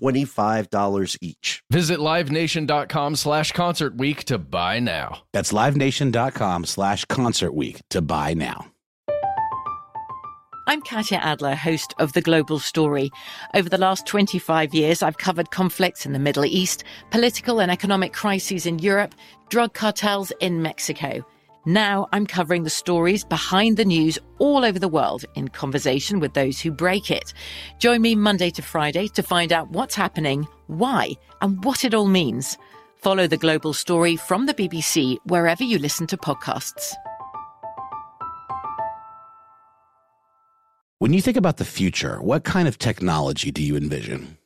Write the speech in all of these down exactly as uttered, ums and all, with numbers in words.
twenty-five dollars each. Visit LiveNation.com slash Concert Week to buy now. That's LiveNation.com slash Concert Week to buy now. I'm Katya Adler, host of The Global Story. Over the last twenty-five years, I've covered conflicts in the Middle East, political and economic crises in Europe, drug cartels in Mexico. Now I'm covering the stories behind the news all over the world in conversation with those who break it. Join me Monday to Friday to find out what's happening, why, and what it all means. Follow The Global Story from the B B C wherever you listen to podcasts. When you think about the future, what kind of technology do you envision?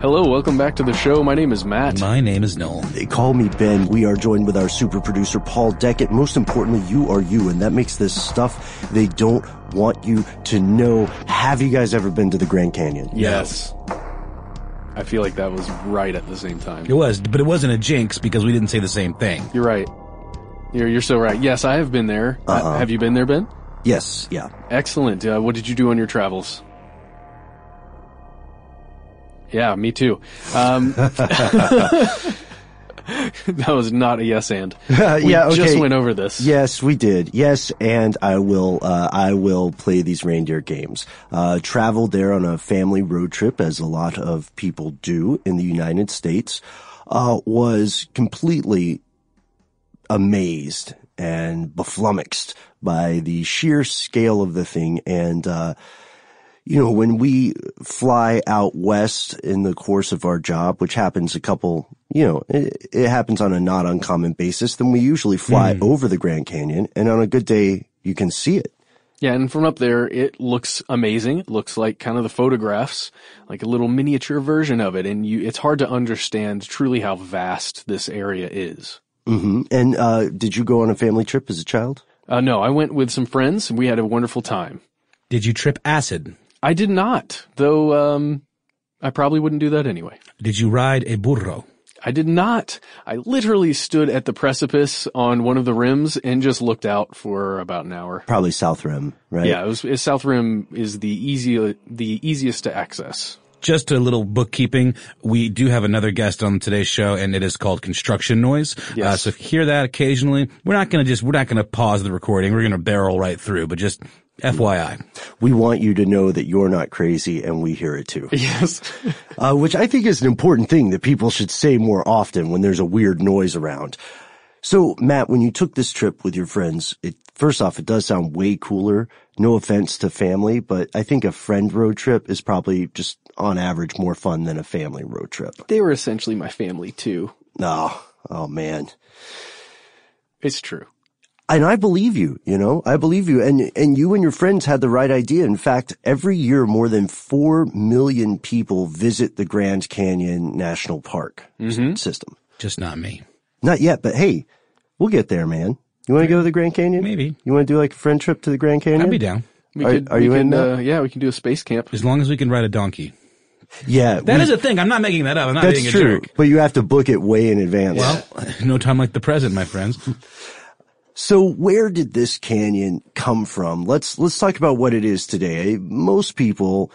Hello, welcome back to the show. My name is Matt. My name is Noel. They call me Ben. We are joined with our super producer, Paul Deckett. Most importantly, you are you, and that makes this stuff they don't want you to know. Have you guys ever been to the Grand Canyon? Yes. No. I feel like that was right at the same time. It was, but it wasn't a jinx because we didn't say the same thing. You're right. You're, you're so right. Yes, I have been there. Uh-huh. I, have you been there, Ben? Yes, yeah. Excellent. Uh, what did you do on your travels? Yeah, me too. Um, that was not a yes and. We yeah, okay. just went over this. Yes, we did. Yes, and I will uh, I will play these reindeer games. Uh, traveled there on a family road trip, as a lot of people do in the United States. Uh, was completely amazed and beflummoxed by the sheer scale of the thing, and uh you know, when we fly out west in the course of our job, which happens a couple, you know, it, it happens on a not uncommon basis, then we usually fly mm. over the Grand Canyon, and on a good day, you can see it. Yeah, and from up there, it looks amazing. It looks like kind of the photographs, like a little miniature version of it, and you, it's hard to understand truly how vast this area is. Mm-hmm. And uh, did you go on a family trip as a child? Uh, no, I went with some friends, and we had a wonderful time. Did you trip acid? I did not, though um, I probably wouldn't do that anyway. Did you ride a burro? I did not. I literally stood at the precipice on one of the rims and just looked out for about an hour. Probably South Rim, right? Yeah, it was, it, South Rim is the easy, the easiest to access. Just a little bookkeeping. We do have another guest on today's show, and it is called Construction Noise. Yes. Uh, so if you hear that occasionally, we're not going to just, we're not going to pause the recording. We're going to barrel right through, but just F Y I. We want you to know that you're not crazy and we hear it too. Yes. uh, which I think is an important thing that people should say more often when there's a weird noise around. So, Matt, when you took this trip with your friends, it, first off, it does sound way cooler. No offense to family, but I think a friend road trip is probably just on average more fun than a family road trip. They were essentially my family too. No. Oh. Oh, man. It's true. And I believe you, you know, I believe you. And, and you and your friends had the right idea. In fact, every year more than four million people visit the Grand Canyon National Park mm-hmm. system. Just not me. Not yet, but hey, we'll get there, man. You want to go to the Grand Canyon? Maybe. You want to do like a friend trip to the Grand Canyon? I'd be down. We are could, are we you can, in? Uh, yeah, we can do a space camp. As long as we can ride a donkey. Yeah. That we, is a thing. I'm not making that up. I'm not being a jerk. That's true, but you have to book it way in advance. Well, no time like the present, my friends. So where did this canyon come from? Let's let's talk about what it is today. Most people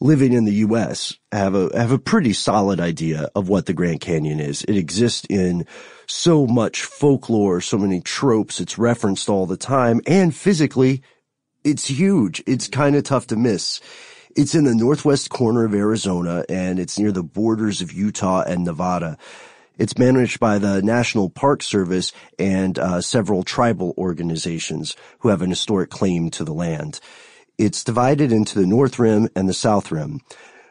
living in the U S have a have a pretty solid idea of what the Grand Canyon is. It exists in so much folklore, so many tropes. It's referenced all the time, and physically, it's huge. It's kind of tough to miss. It's in the northwest corner of Arizona, and it's near the borders of Utah and Nevada. It's managed by the National Park Service and uh, several tribal organizations who have an historic claim to the land. It's divided into the North Rim and the South Rim.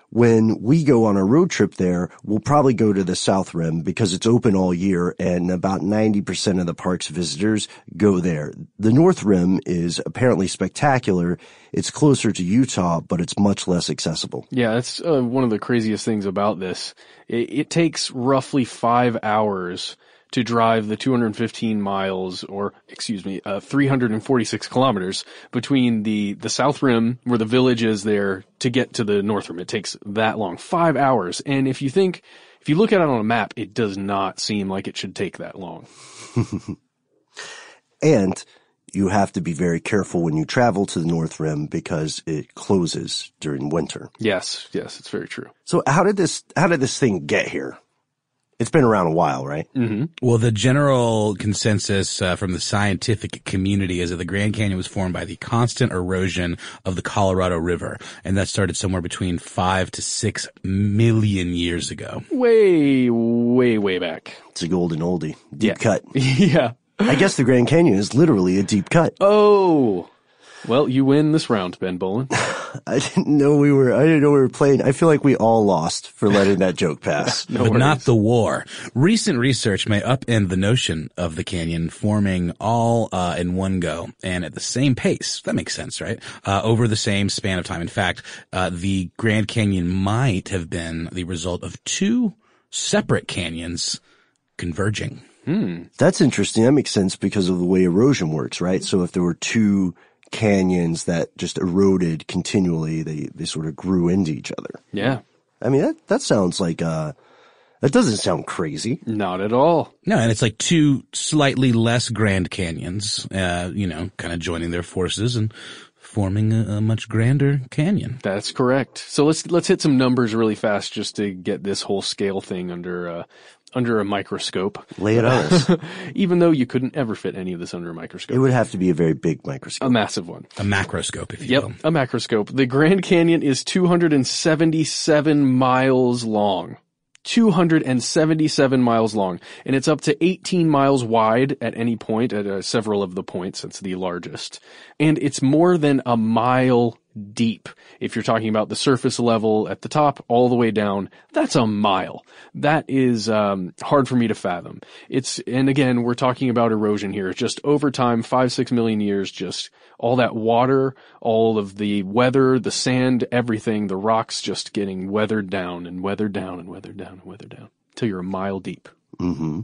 When we go on a road trip there, we'll probably go to the South Rim because it's open all year and about ninety percent of the park's visitors go there. The North Rim is apparently spectacular. It's closer to Utah, but it's much less accessible. Yeah, that's uh, one of the craziest things about this. It, it takes roughly five hours to drive the two hundred fifteen miles or, excuse me, uh, three hundred forty-six kilometers between the, the South Rim, where the village is there, to get to the North Rim. It takes that long. Five hours. And if you think, if you look at it on a map, it does not seem like it should take that long. And you have to be very careful when you travel to the North Rim because it closes during winter. Yes. Yes. It's very true. So how did this, how did this thing get here? It's been around a while, right? Mm-hmm. Well, the general consensus uh, from the scientific community is that the Grand Canyon was formed by the constant erosion of the Colorado River, and that started somewhere between five to six million years ago. Way, way, way back. It's a golden oldie. Deep yeah. cut. Yeah. I guess the Grand Canyon is literally a deep cut. Oh. Well, you win this round, Ben Bolin. I didn't know we were, I didn't know we were playing. I feel like we all lost for letting that joke pass. No but worries. Not the war. Recent research may upend the notion of the canyon forming all, uh, in one go and at the same pace. That makes sense, right? Uh, over the same span of time. In fact, uh, the Grand Canyon might have been the result of two separate canyons converging. Hmm. That's interesting. That makes sense because of the way erosion works, right? So if there were two canyons that just eroded continually, they they sort of grew into each other. Yeah. I mean, that that sounds like uh that doesn't sound crazy. Not at all. No, and it's like two slightly less grand canyons, uh, you know, kind of joining their forces and forming a, a much grander canyon. That's correct. So let's let's hit some numbers really fast just to get this whole scale thing under uh under a microscope. Lay it on us. Even though you couldn't ever fit any of this under a microscope. It would have to be a very big microscope. A massive one. A macroscope, if you yep, will. Yep, a macroscope. The Grand Canyon is two hundred seventy-seven miles long. two hundred seventy-seven miles long. And it's up to eighteen miles wide at any point, at uh, several of the points. It's the largest. And it's more than a mile deep. If you're talking about the surface level at the top all the way down, that's a mile. That is um hard for me to fathom. It's, and again, we're talking about erosion here. Just over time, five, six million years, just all that water, all of the weather, the sand, everything, the rocks just getting weathered down and weathered down and weathered down and weathered down till you're a mile deep. Mm-hmm.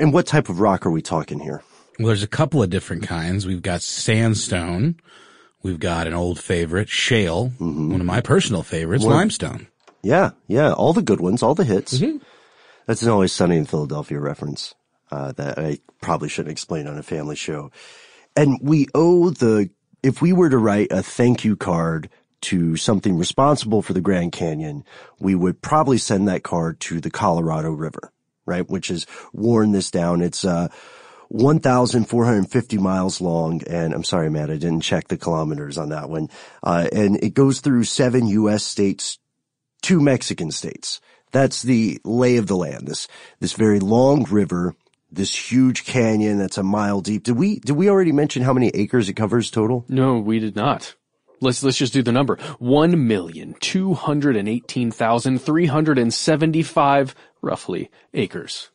And what type of rock are we talking here? Well, there's a couple of different kinds. We've got sandstone. We've got an old favorite, shale, mm-hmm. one of my personal favorites, well, limestone. Yeah, yeah, all the good ones, all the hits. Mm-hmm. That's an Always Sunny in Philadelphia reference uh, that I probably shouldn't explain on a family show. And we owe the – if we were to write a thank you card to something responsible for the Grand Canyon, we would probably send that card to the Colorado River, right, which has worn this down. It's uh, – one thousand four hundred fifty miles long, and I'm sorry, Matt, I didn't check the kilometers on that one. Uh, and it goes through seven U S states, two Mexican states. That's the lay of the land. This, this very long river, this huge canyon that's a mile deep. Did we, did we already mention how many acres it covers total? No, we did not. Let's, let's just do the number. one million two hundred eighteen thousand three hundred seventy-five, roughly, acres.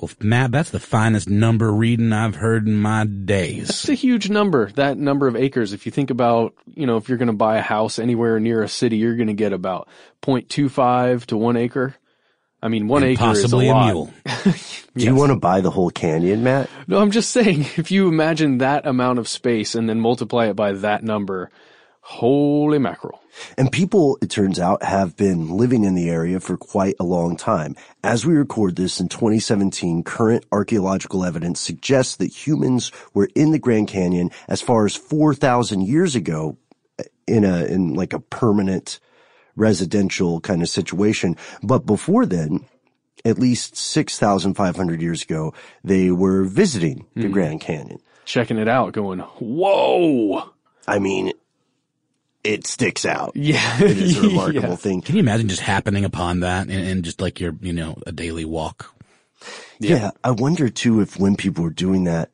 Well, Matt, that's the finest number reading I've heard in my days. That's a huge number, that number of acres. If you think about, you know, if you're going to buy a house anywhere near a city, you're going to get about zero point two five to one acre. I mean, one and acre possibly is a, a mule. Yes. Do you want to buy the whole canyon, Matt? No, I'm just saying, if you imagine that amount of space and then multiply it by that number, holy mackerel. And people, it turns out, have been living in the area for quite a long time. As we record this in twenty seventeen, current archaeological evidence suggests that humans were in the Grand Canyon as far as four thousand years ago in a in like a permanent residential kind of situation. But before then, at least six thousand five hundred years ago, they were visiting the mm. Grand Canyon. Checking it out, going, whoa! I mean, it sticks out. Yeah. It is a remarkable yeah. thing. Can you imagine just happening upon that and, and just like your, you know, a daily walk? Yeah. yeah. I wonder too if when people were doing that,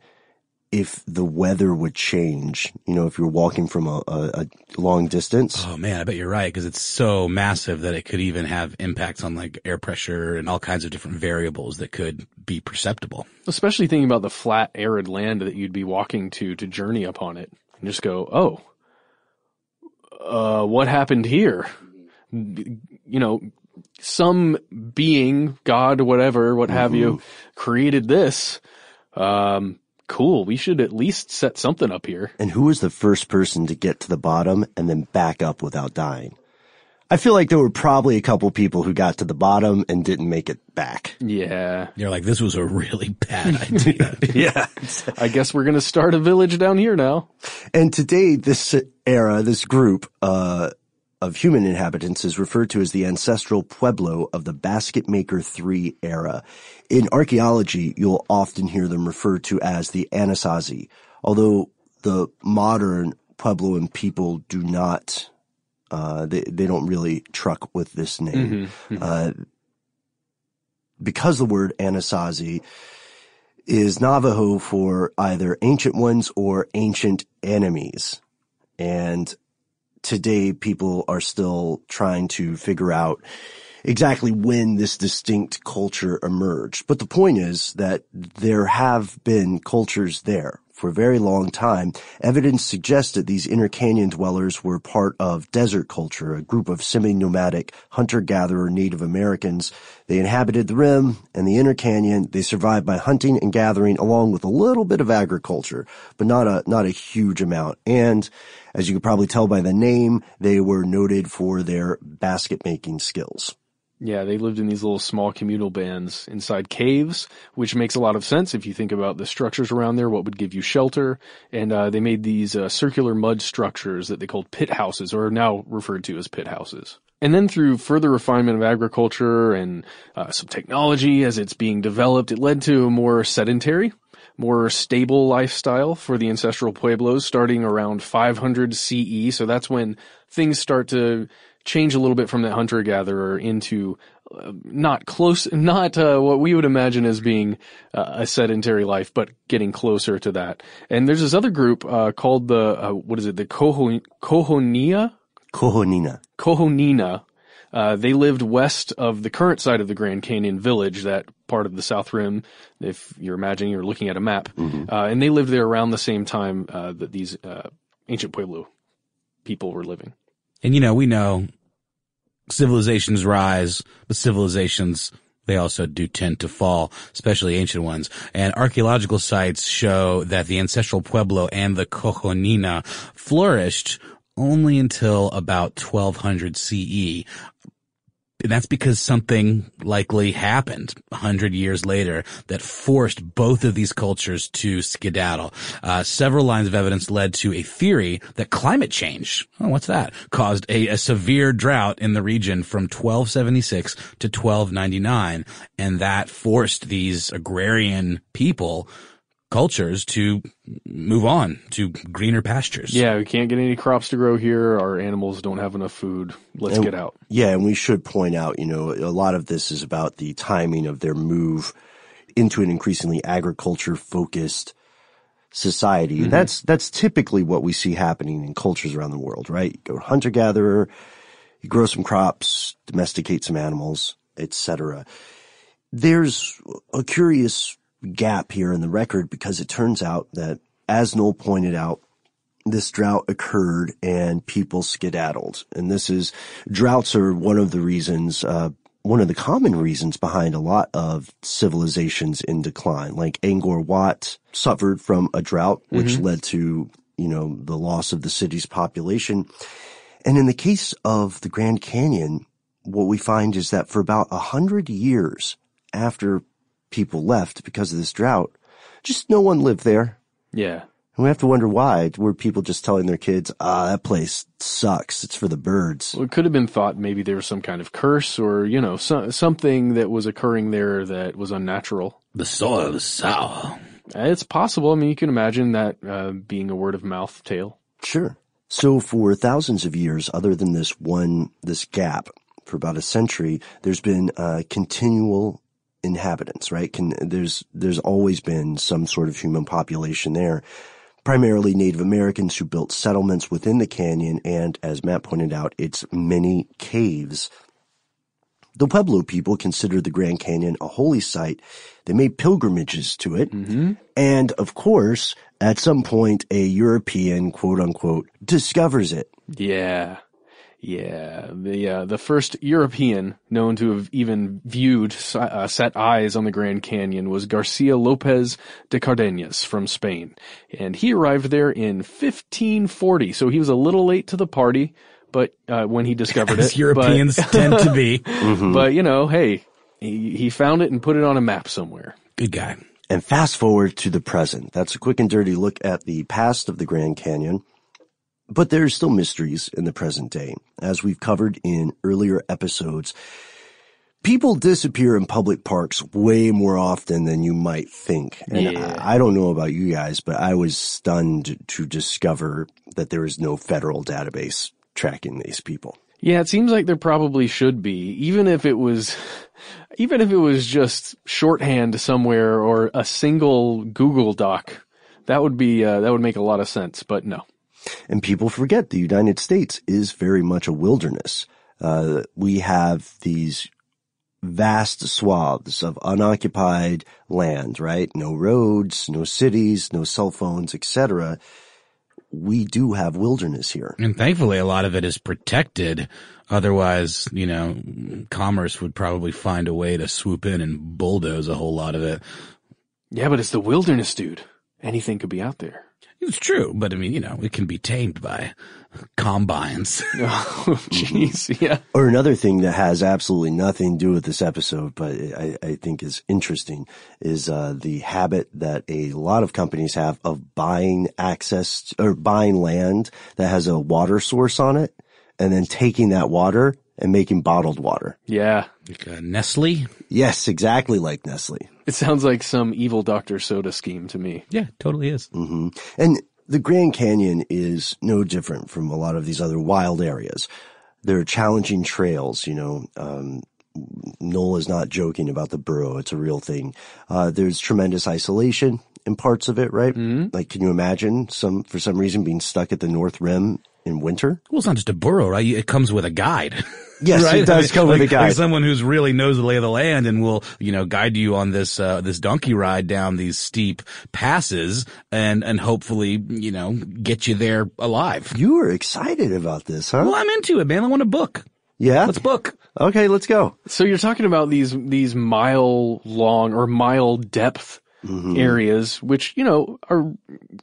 if the weather would change, you know, if you're walking from a, a, a long distance. Oh man, I bet you're right, because it's so massive that it could even have impacts on like air pressure and all kinds of different variables that could be perceptible. Especially thinking about the flat, arid land that you'd be walking to to journey upon it and just go, oh. Uh, what happened here? You know, some being, God, whatever, what have mm-hmm. you, created this. Um, cool. We should at least set something up here. And who was the first person to get to the bottom and then back up without dying? I feel like there were probably a couple people who got to the bottom and didn't make it back. Yeah. You're like, this was a really bad idea. Yeah. I guess we're going to start a village down here now. And today, this era, this group uh of human inhabitants is referred to as the ancestral Pueblo of the Basket Maker three era. In archaeology, you'll often hear them referred to as the Anasazi, although the modern Puebloan people do not – Uh, they, they don't really truck with this name. Mm-hmm. Uh, because the word Anasazi is Navajo for either ancient ones or ancient enemies. And today people are still trying to figure out exactly when this distinct culture emerged. But the point is that there have been cultures there. For a very long time, evidence suggests that these inner canyon dwellers were part of desert culture, a group of semi-nomadic hunter-gatherer Native Americans. They inhabited the rim and the inner canyon. They survived by hunting and gathering along with a little bit of agriculture, but not a, not a huge amount. And as you can probably tell by the name, they were noted for their basket-making skills. Yeah, they lived in these little small communal bands inside caves, which makes a lot of sense if you think about the structures around there, what would give you shelter. And uh they made these uh, circular mud structures that they called pit houses, or are now referred to as pit houses. And then through further refinement of agriculture and uh, some technology as it's being developed, it led to a more sedentary, more stable lifestyle for the ancestral Pueblos starting around five hundred C E. So that's when things start to change a little bit from that hunter-gatherer into uh, not close, not uh, what we would imagine as being uh, a sedentary life, but getting closer to that. And there's this other group uh, called the, uh, what is it, the Cohon- Cohonia? Cohonina. Cohonina. Uh, they lived west of the current site of the Grand Canyon Village, that part of the South Rim, if you're imagining you're looking at a map. Mm-hmm. Uh, and they lived there around the same time uh, that these uh, ancient Pueblo people were living. And, you know, we know civilizations rise, but civilizations, they also do tend to fall, especially ancient ones. And archaeological sites show that the ancestral Pueblo and the Cohonina flourished only until about twelve hundred C E. And that's because something likely happened a hundred years later that forced both of these cultures to skedaddle. Uh, several lines of evidence led to a theory that climate change, oh, what's that, caused a, a severe drought in the region from twelve seventy-six to twelve ninety-nine. And that forced these agrarian people, cultures, to move on to greener pastures. Yeah, we can't get any crops to grow here. Our animals don't have enough food. Let's and, get out. Yeah, and we should point out, you know, a lot of this is about the timing of their move into an increasingly agriculture-focused society. Mm-hmm. And that's that's typically what we see happening in cultures around the world, right? You go hunter-gatherer, you grow some crops, domesticate some animals, et cetera. There's a curious gap here in the record because it turns out that, as Noel pointed out, this drought occurred and people skedaddled. And this is – droughts are one of the reasons uh, – one of the common reasons behind a lot of civilizations in decline. Like Angkor Wat suffered from a drought, which mm-hmm. led to, you know, the loss of the city's population. And in the case of the Grand Canyon, what we find is that for about a hundred years after people left because of this drought, just no one lived there. Yeah. And we have to wonder why. Were people just telling their kids, ah, that place sucks. It's for the birds. Well, it could have been thought maybe there was some kind of curse or, you know, so- something that was occurring there that was unnatural. The soil is sour. It's possible. I mean, you can imagine that uh, being a word-of-mouth tale. Sure. So for thousands of years, other than this one, this gap, for about a century, there's been uh, continual inhabitants, right? Can, there's there's always been some sort of human population there. Primarily Native Americans who built settlements within the canyon and, as Matt pointed out, its many caves. The Pueblo people considered the Grand Canyon a holy site. They made pilgrimages to it. Mm-hmm. And, of course, at some point, a European, quote-unquote, discovers it. Yeah. Yeah. The uh, the first European known to have even viewed, uh, set eyes on the Grand Canyon was Garcia Lopez de Cardenas from Spain. And he arrived there in fifteen forty, so he was a little late to the party. But uh, when he discovered it, Europeans but, tend to be. Mm-hmm. But you know, hey, he, he found it and put it on a map somewhere. Good guy. And fast forward to the present. That's a quick and dirty look at the past of the Grand Canyon. But there's still mysteries in the present day, as we've covered in earlier episodes. People disappear in public parks way more often than you might think. And yeah. I, I don't know about you guys, but I was stunned to discover that there is no federal database tracking these people. Yeah, it seems like there probably should be, even if it was even if it was just shorthand somewhere or a single Google Doc. That would be uh, that would make a lot of sense, but no. And people forget the United States is very much a wilderness. Uh we have these vast swaths of unoccupied land, right? No roads, no cities, no cell phones, et cetera. We do have wilderness here. And thankfully, a lot of it is protected. Otherwise, you know, commerce would probably find a way to swoop in and bulldoze a whole lot of it. Yeah, but it's the wilderness, dude. Anything could be out there. It's true, but I mean, you know, it can be tamed by combines. Oh, jeez, yeah. Or another thing that has absolutely nothing to do with this episode, but I, I think is interesting, is uh the habit that a lot of companies have of buying access or buying land that has a water source on it, and then taking that water and making bottled water. Yeah. Like uh, Nestle? Yes, exactly like Nestle. It sounds like some evil Doctor Soda scheme to me. Yeah, totally is. Mm-hmm. And the Grand Canyon is no different from a lot of these other wild areas. There are challenging trails, you know. Um, Noel is not joking about the burrow. It's a real thing. Uh, there's tremendous isolation in parts of it, right? Mm-hmm. Like, can you imagine some for some reason being stuck at the North Rim in winter? Well, it's not just a burrow, right? It comes with a guide. Yes, right? It does come like, with a guide. Like someone who's really knows the lay of the land and will, you know, guide you on this uh, this donkey ride down these steep passes and and hopefully, you know, get you there alive. You were excited about this, huh? Well, I'm into it, man. I want to book. Yeah? Let's book. Okay, let's go. So you're talking about these these mile-long or mile-depth mm-hmm. areas, which, you know, are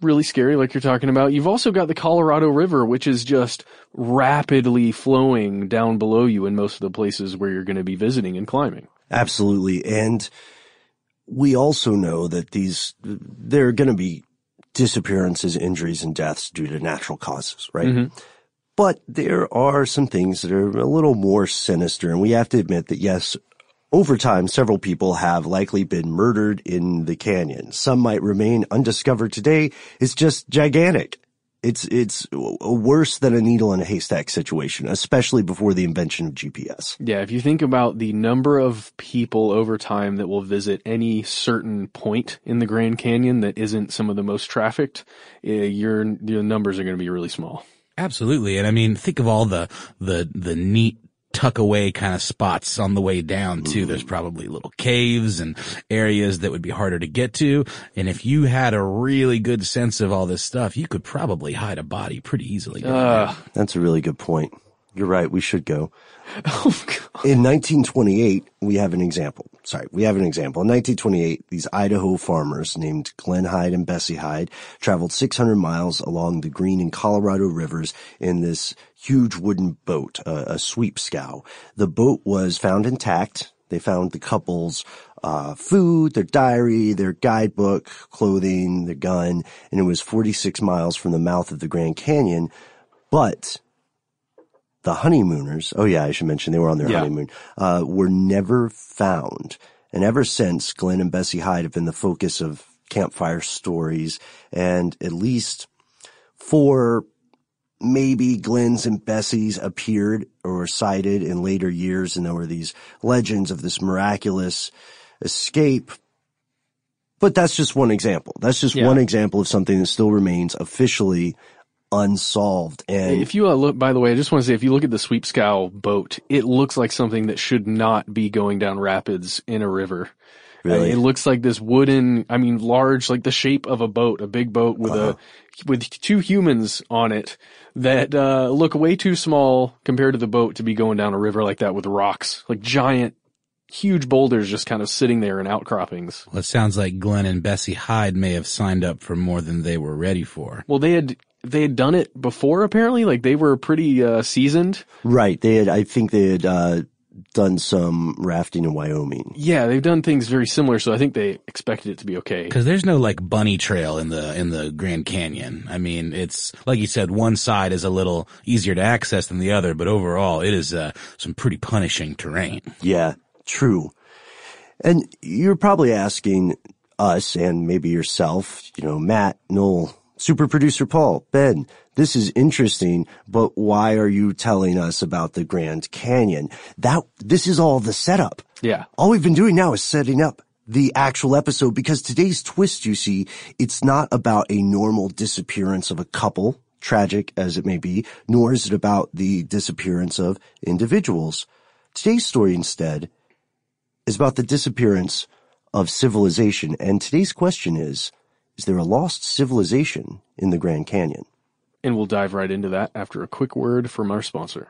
really scary, like you're talking about. You've also got the Colorado River, which is just rapidly flowing down below you in most of the places where you're going to be visiting and climbing. Absolutely. And we also know that these, there are going to be disappearances, injuries, and deaths due to natural causes, right? Mm-hmm. But there are some things that are a little more sinister, and we have to admit that, yes, over time, several people have likely been murdered in the canyon. Some might remain undiscovered today. It's just gigantic. It's it's worse than a needle in a haystack situation, especially before the invention of G P S. Yeah, if you think about the number of people over time that will visit any certain point in the Grand Canyon that isn't some of the most trafficked, your your numbers are going to be really small. Absolutely, and I mean, think of all the the the neat tuck away kind of spots on the way down too. There's probably little caves and areas that would be harder to get to. And if you had a really good sense of all this stuff, you could probably hide a body pretty easily. Uh, that's a really good point. You're right. We should go. Oh, God. In nineteen twenty-eight, we have an example. Sorry, we have an example. In nineteen twenty-eight, these Idaho farmers named Glenn Hyde and Bessie Hyde traveled six hundred miles along the Green and Colorado Rivers in this huge wooden boat, uh, a sweep scow. The boat was found intact. They found the couple's uh food, their diary, their guidebook, clothing, their gun, and it was forty-six miles from the mouth of the Grand Canyon. But the honeymooners, oh yeah, I should mention they were on their yeah. honeymoon, uh, were never found. And ever since, Glenn and Bessie Hyde have been the focus of campfire stories, and at least four, maybe Glenn's and Bessie's appeared or cited in later years, and there were these legends of this miraculous escape. But that's just one example. That's just yeah. one example of something that still remains officially unsolved. And if you uh, look, by the way, I just want to say, if you look at the sweep scow boat, it looks like something that should not be going down rapids in a river. Really? Uh, it looks like this wooden, I mean, large, like the shape of a boat, a big boat with wow. a with two humans on it that uh, look way too small compared to the boat to be going down a river like that with rocks, like giant, huge boulders just kind of sitting there in outcroppings. Well, it sounds like Glenn and Bessie Hyde may have signed up for more than they were ready for. Well, they had. They had done it before, apparently. Like, they were pretty uh, seasoned. Right. They had. I think they had uh, done some rafting in Wyoming. Yeah, they've done things very similar, so I think they expected it to be okay. Because there's no, like, bunny trail in the in the Grand Canyon. I mean, it's, like you said, one side is a little easier to access than the other, but overall, it is uh, some pretty punishing terrain. Yeah, true. And you're probably asking us, and maybe yourself, you know, Matt, Noel, Super Producer Paul, Ben, this is interesting, but why are you telling us about the Grand Canyon? That, this is all the setup. Yeah. All we've been doing now is setting up the actual episode, because today's twist, you see, it's not about a normal disappearance of a couple, tragic as it may be, nor is it about the disappearance of individuals. Today's story instead is about the disappearance of civilization. And today's question is, is there a lost civilization in the Grand Canyon? And we'll dive right into that after a quick word from our sponsor.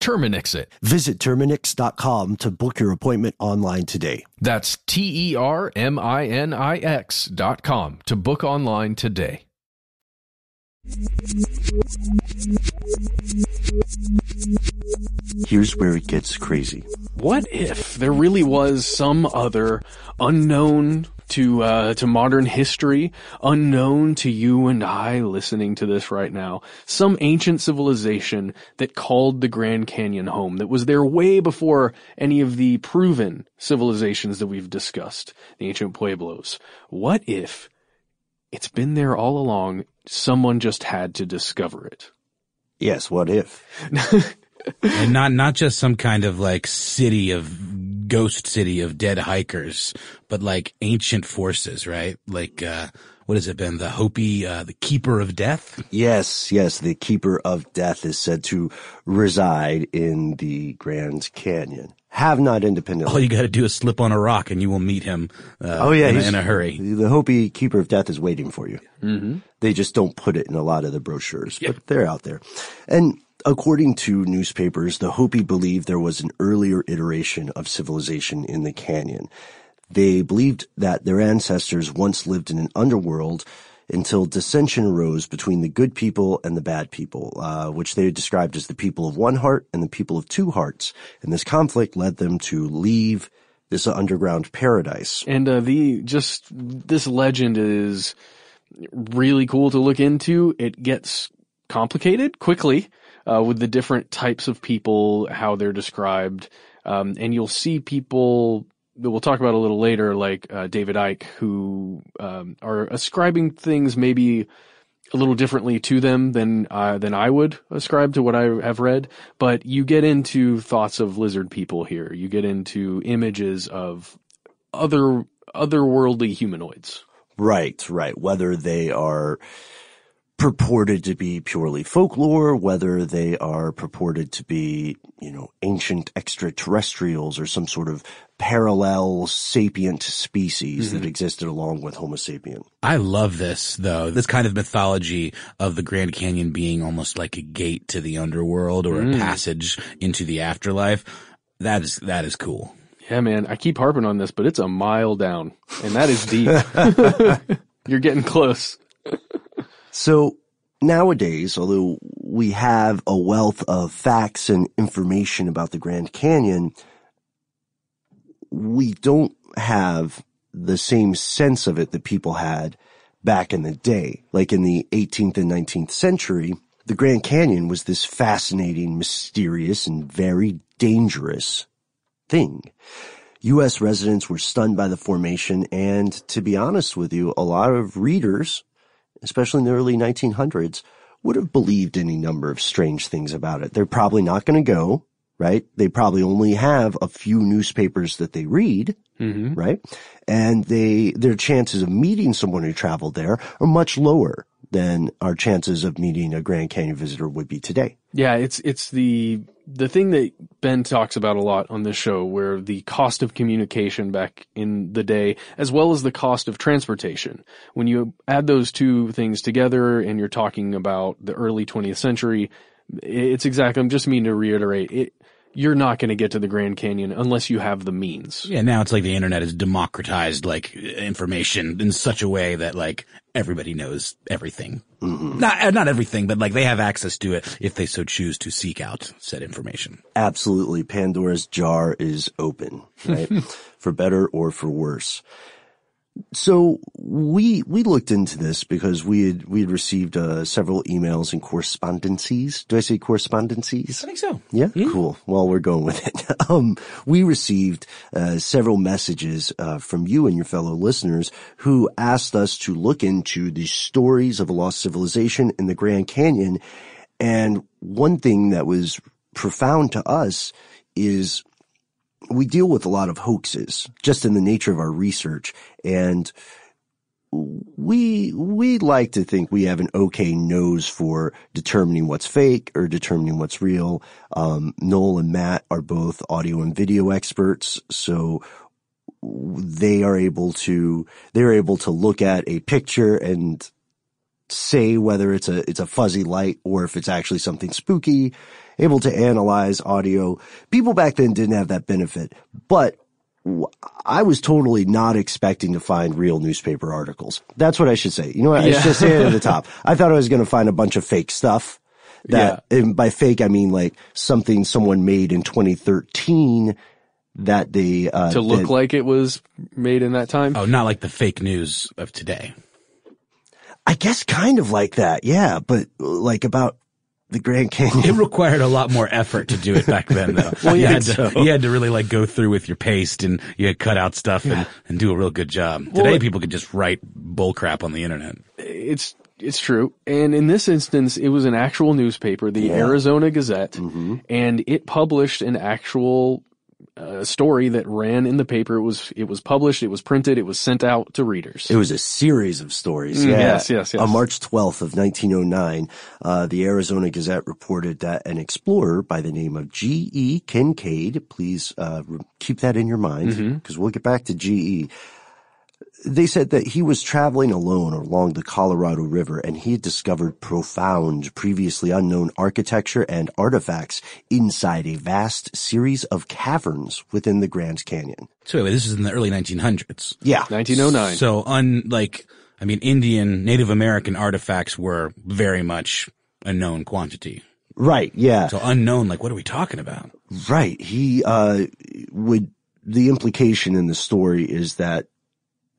Terminix it. Visit Terminix dot com to book your appointment online today. That's T E R M I N I X dot com to book online today. Here's where it gets crazy. What if there really was some other unknown to uh, to modern history, unknown to you and I listening to this right now, some ancient civilization that called the Grand Canyon home, that was there way before any of the proven civilizations that we've discussed, the ancient Pueblos? What if it's been there all along, someone just had to discover it? Yes, what if? And not not just some kind of like city of ghost city of dead hikers, but like ancient forces, right? Like uh what has it been? The Hopi, uh, the Keeper of Death? Yes, yes. The Keeper of Death is said to reside in the Grand Canyon. Have not independently. All you got to do is slip on a rock and you will meet him uh, oh, yeah, in, in a hurry. The Hopi Keeper of Death is waiting for you. Mm-hmm. They just don't put it in a lot of the brochures, yep. But they're out there. And according to newspapers, the Hopi believed there was an earlier iteration of civilization in the canyon. They believed that their ancestors once lived in an underworld until dissension arose between the good people and the bad people, uh, which they described as the people of one heart and the people of two hearts. And this conflict led them to leave this underground paradise. And uh, the just this legend is really cool to look into. It gets complicated quickly uh, with the different types of people, how they're described. Um, and you'll see people that we'll talk about a little later, like uh, David Icke, who um, are ascribing things maybe a little differently to them than uh, than I would ascribe to what I have read. But you get into thoughts of lizard people here. You get into images of other otherworldly humanoids. Right, right. Whether they are purported to be purely folklore, whether they are purported to be, you know, ancient extraterrestrials or some sort of parallel sapient species mm-hmm. that existed along with Homo sapien. I love this, though, this kind of mythology of the Grand Canyon being almost like a gate to the underworld or mm. a passage into the afterlife. That is, that is cool. Yeah, man, I keep harping on this, but it's a mile down, and that is deep. You're getting close. So nowadays, although we have a wealth of facts and information about the Grand Canyon, we don't have the same sense of it that people had back in the day. Like in the eighteenth and nineteenth century, the Grand Canyon was this fascinating, mysterious, and very dangerous thing. U S residents were stunned by the formation, and to be honest with you, a lot of readers, especially in the early nineteen hundreds, would have believed any number of strange things about it. They're probably not going to go, right? They probably only have a few newspapers that they read, mm-hmm. right? And they their chances of meeting someone who traveled there are much lower than our chances of meeting a Grand Canyon visitor would be today. Yeah, it's it's the the thing that Ben talks about a lot on this show, where the cost of communication back in the day, as well as the cost of transportation. When you add those two things together and you're talking about the early twentieth century, it's exactly, I'm just mean to reiterate, it you're not going to get to the Grand Canyon unless you have the means. Yeah, now it's like the internet has democratized, like, information in such a way that, like, everybody knows everything. Mm-hmm. Not not everything, but, like, they have access to it if they so choose to seek out said information. Absolutely. Pandora's jar is open, right? For better or for worse. So we we looked into this because we had we had received uh, several emails and correspondencies. Do I say correspondencies? I think so. Yeah, mm-hmm. Cool. Well, we're going with it. Um, we received uh, several messages uh, from you and your fellow listeners who asked us to look into the stories of a lost civilization in the Grand Canyon. And one thing that was profound to us is we deal with a lot of hoaxes just in the nature of our research, and we we like to think we have an okay nose for determining what's fake or determining what's real. Um, Noel and Matt are both audio and video experts, so they are able to they're able to look at a picture and say whether it's a it's a fuzzy light or if it's actually something spooky. Able to analyze audio. People back then didn't have that benefit, but I was totally not expecting to find real newspaper articles. That's what I should say. You know what? Yeah. I should say it at the top. I thought I was going to find a bunch of fake stuff. That, yeah. And by fake, I mean like something someone made in twenty thirteen that they uh, to look that, like it was made in that time. Oh, not like the fake news of today. I guess kind of like that, yeah. But like about the Grand Canyon. It required a lot more effort to do it back then, though. Well, you, had to, you had to really like go through with your paste and you had cut out stuff yeah. and, and do a real good job. Well, today, it, people could just write bullcrap on the internet. It's it's true. And in this instance, it was an actual newspaper, the yeah. Arizona Gazette, mm-hmm. and it published an actual uh, story that ran in the paper. It was it was published, it was printed, it was sent out to readers. It was a series of stories. Mm, yeah. Yes, yes, yes. On March twelfth of nineteen oh nine, uh, the Arizona Gazette reported that an explorer by the name of G E Kincaid, please uh keep that in your mind because mm-hmm. we'll get back to G E. They said that he was traveling alone along the Colorado River and he had discovered profound, previously unknown architecture and artifacts inside a vast series of caverns within the Grand Canyon. So anyway, this is in the early nineteen hundreds. Yeah. nineteen oh nine. So unlike, I mean, Indian, Native American artifacts were very much a known quantity. Right. Yeah. So unknown, like what are we talking about? Right. He, uh, would, the implication in the story is that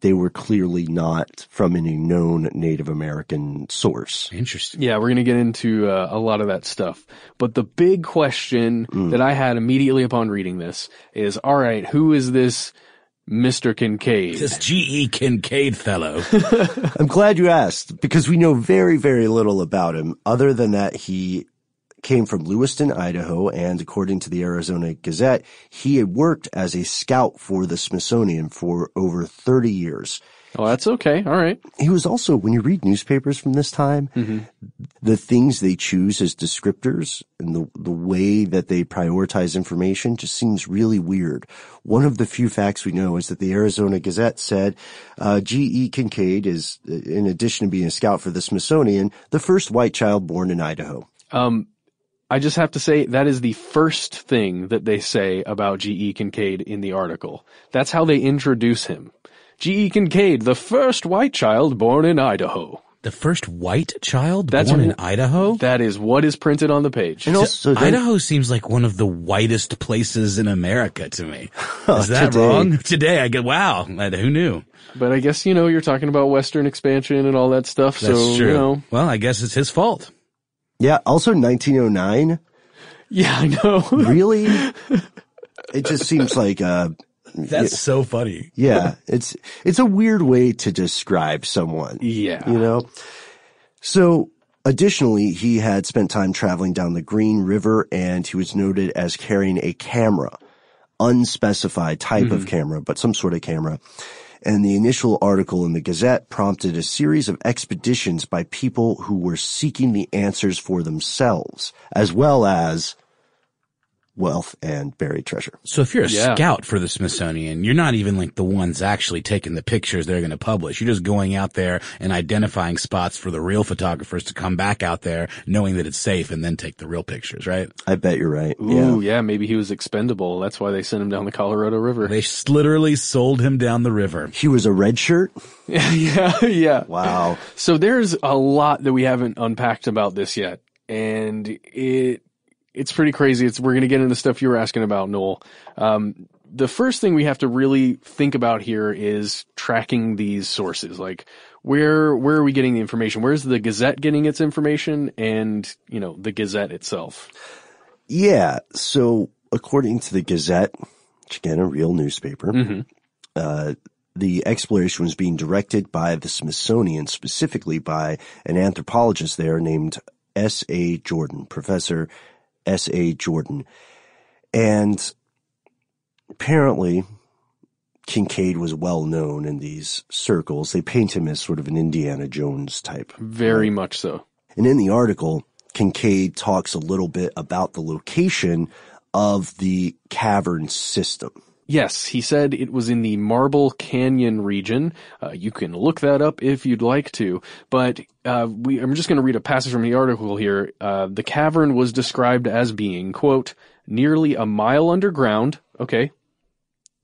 they were clearly not from any known Native American source. Interesting. Yeah, we're going to get into uh, a lot of that stuff. But the big question mm. that I had immediately upon reading this is, all right, who is this Mister Kincaid? This G E Kincaid fellow. I'm glad you asked because we know very, very little about him other than that he came from Lewiston, Idaho, and according to the Arizona Gazette, he had worked as a scout for the Smithsonian for over thirty years. Oh, that's okay. All right. He was also, when you read newspapers from this time, mm-hmm. the things they choose as descriptors and the the way that they prioritize information just seems really weird. One of the few facts we know is that the Arizona Gazette said uh G E Kincaid is, in addition to being a scout for the Smithsonian, the first white child born in Idaho. Um. I just have to say that is the first thing that they say about G E Kincaid in the article. That's how they introduce him. G E Kincaid, the first white child born in Idaho. The first white child That's born in Idaho? That is what is printed on the page. And also, so Idaho seems like one of the whitest places in America to me. Is that today. wrong? Today, I get, wow, who knew? But I guess, you know, you're talking about Western expansion and all that stuff. That's so, true. You know. Well, I guess it's his fault. Yeah, also nineteen oh nine. Yeah, I know. Really? It just seems like uh That's yeah, so funny. Yeah, it's it's a weird way to describe someone. Yeah. You know. So, additionally, he had spent time traveling down the Green River and he was noted as carrying a camera, unspecified type mm-hmm. of camera, but some sort of camera. And the initial article in the Gazette prompted a series of expeditions by people who were seeking the answers for themselves, as well as wealth and buried treasure. So if you're a yeah. scout for the Smithsonian, you're not even like the ones actually taking the pictures they're going to publish. You're just going out there and identifying spots for the real photographers to come back out there knowing that it's safe and then take the real pictures, right? I bet you're right. Ooh, yeah. yeah, maybe he was expendable. That's why they sent him down the Colorado River. They literally sold him down the river. He was a red shirt? yeah, yeah, yeah. Wow. So there's a lot that we haven't unpacked about this yet, and it... It's pretty crazy. It's, we're going to get into stuff you were asking about, Noel. Um, the first thing we have to really think about here is tracking these sources. Like, where, where are we getting the information? Where's the Gazette getting its information and, you know, the Gazette itself? Yeah. So according to the Gazette, which again, a real newspaper, mm-hmm. uh, the exploration was being directed by the Smithsonian, specifically by an anthropologist there named S A. Jordan, Professor S A. Jordan. And apparently Kincaid was well known in these circles. They paint him as sort of an Indiana Jones type. Very much so. And in the article, Kincaid talks a little bit about the location of the cavern system. Yes, he said it was in the Marble Canyon region. Uh, you can look that up if you'd like to, but uh, we, I'm just going to read a passage from the article here. Uh, the cavern was described as being, quote, nearly a mile underground. Okay,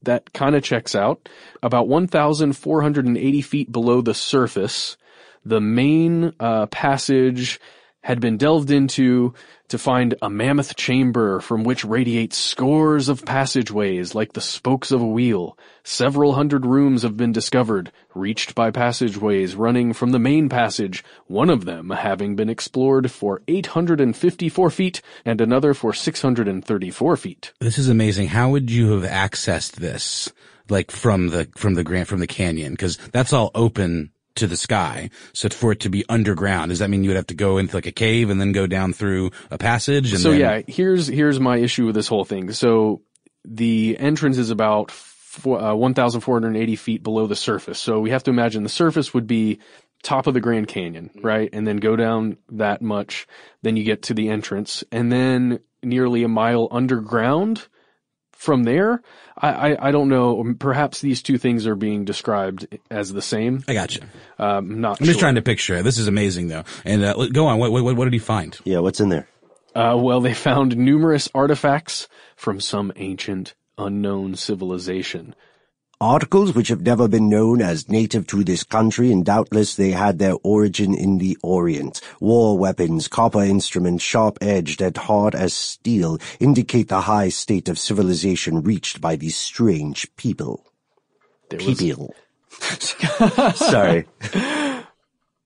that kind of checks out. About one thousand four hundred eighty feet below the surface, the main uh, passage had been delved into to find a mammoth chamber from which radiate scores of passageways like the spokes of a wheel. Several hundred rooms have been discovered, reached by passageways running from the main passage, one of them having been explored for eight hundred fifty-four feet and another for six hundred thirty-four feet. This is amazing. How would you have accessed this, like from the from the grand from the canyon? Because that's all open to the sky. So for it to be underground, does that mean you would have to go into like a cave and then go down through a passage? And so then... yeah, here's here's my issue with this whole thing. So the entrance is about four, uh, one thousand four hundred eighty feet below the surface. So we have to imagine the surface would be top of the Grand Canyon, right? And then go down that much. Then you get to the entrance. And then nearly a mile underground from there, I, I, I don't know. Perhaps these two things are being described as the same. I got you. Um, not I'm just sure. trying to picture it. This is amazing, though. And uh, go on. What, what, what did he find? Yeah, what's in there? Uh, well, they found numerous artifacts from some ancient, unknown civilization. Articles which have never been known as native to this country, and doubtless they had their origin in the Orient. War weapons, copper instruments, sharp-edged and hard as steel, indicate the high state of civilization reached by these strange people. There people. Was... Sorry.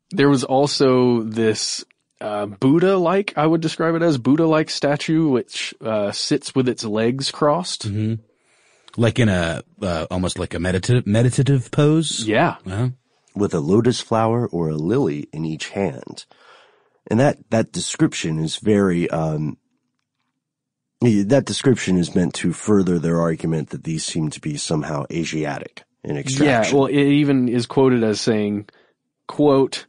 There was also this uh, Buddha-like, I would describe it as, Buddha-like statue which uh, sits with its legs crossed. Mm-hmm. Like in a, uh, almost like a meditative, meditative pose? Yeah. Uh-huh. With a lotus flower or a lily in each hand. And that, that description is very, um, that description is meant to further their argument that these seem to be somehow Asiatic in extraction. Yeah, well, it even is quoted as saying, quote,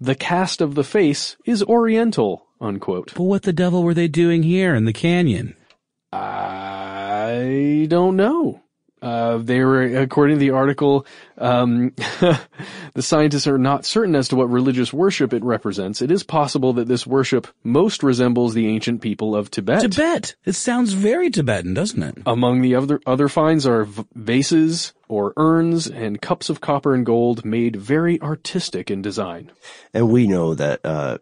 the cast of the face is Oriental, unquote. But what the devil were they doing here in the canyon? I don't know. Uh, they were, according to the article, um, the scientists are not certain as to what religious worship it represents. It is possible that this worship most resembles the ancient people of Tibet. Tibet! It sounds very Tibetan, doesn't it? Among the other, other finds are v- vases or urns and cups of copper and gold made very artistic in design. And we know that, uh,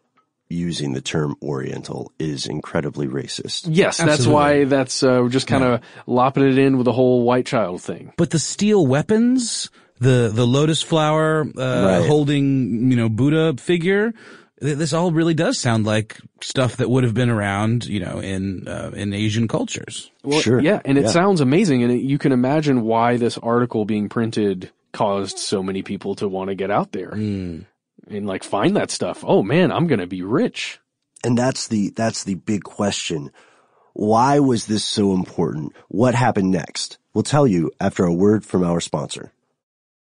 using the term Oriental is incredibly racist. Yes, absolutely. That's why that's uh, just kind of yeah. lopping it in with the whole white child thing. But the steel weapons, the the lotus flower uh, right. holding, you know, Buddha figure, th- this all really does sound like stuff that would have been around, you know, in uh, in Asian cultures. Well, sure. Yeah, and it yeah. sounds amazing, and it, you can imagine why this article being printed caused so many people to want to get out there. Mm. And like find that stuff. Oh man, I'm going to be rich. And that's the, that's the big question. Why was this so important? What happened next? We'll tell you after a word from our sponsor.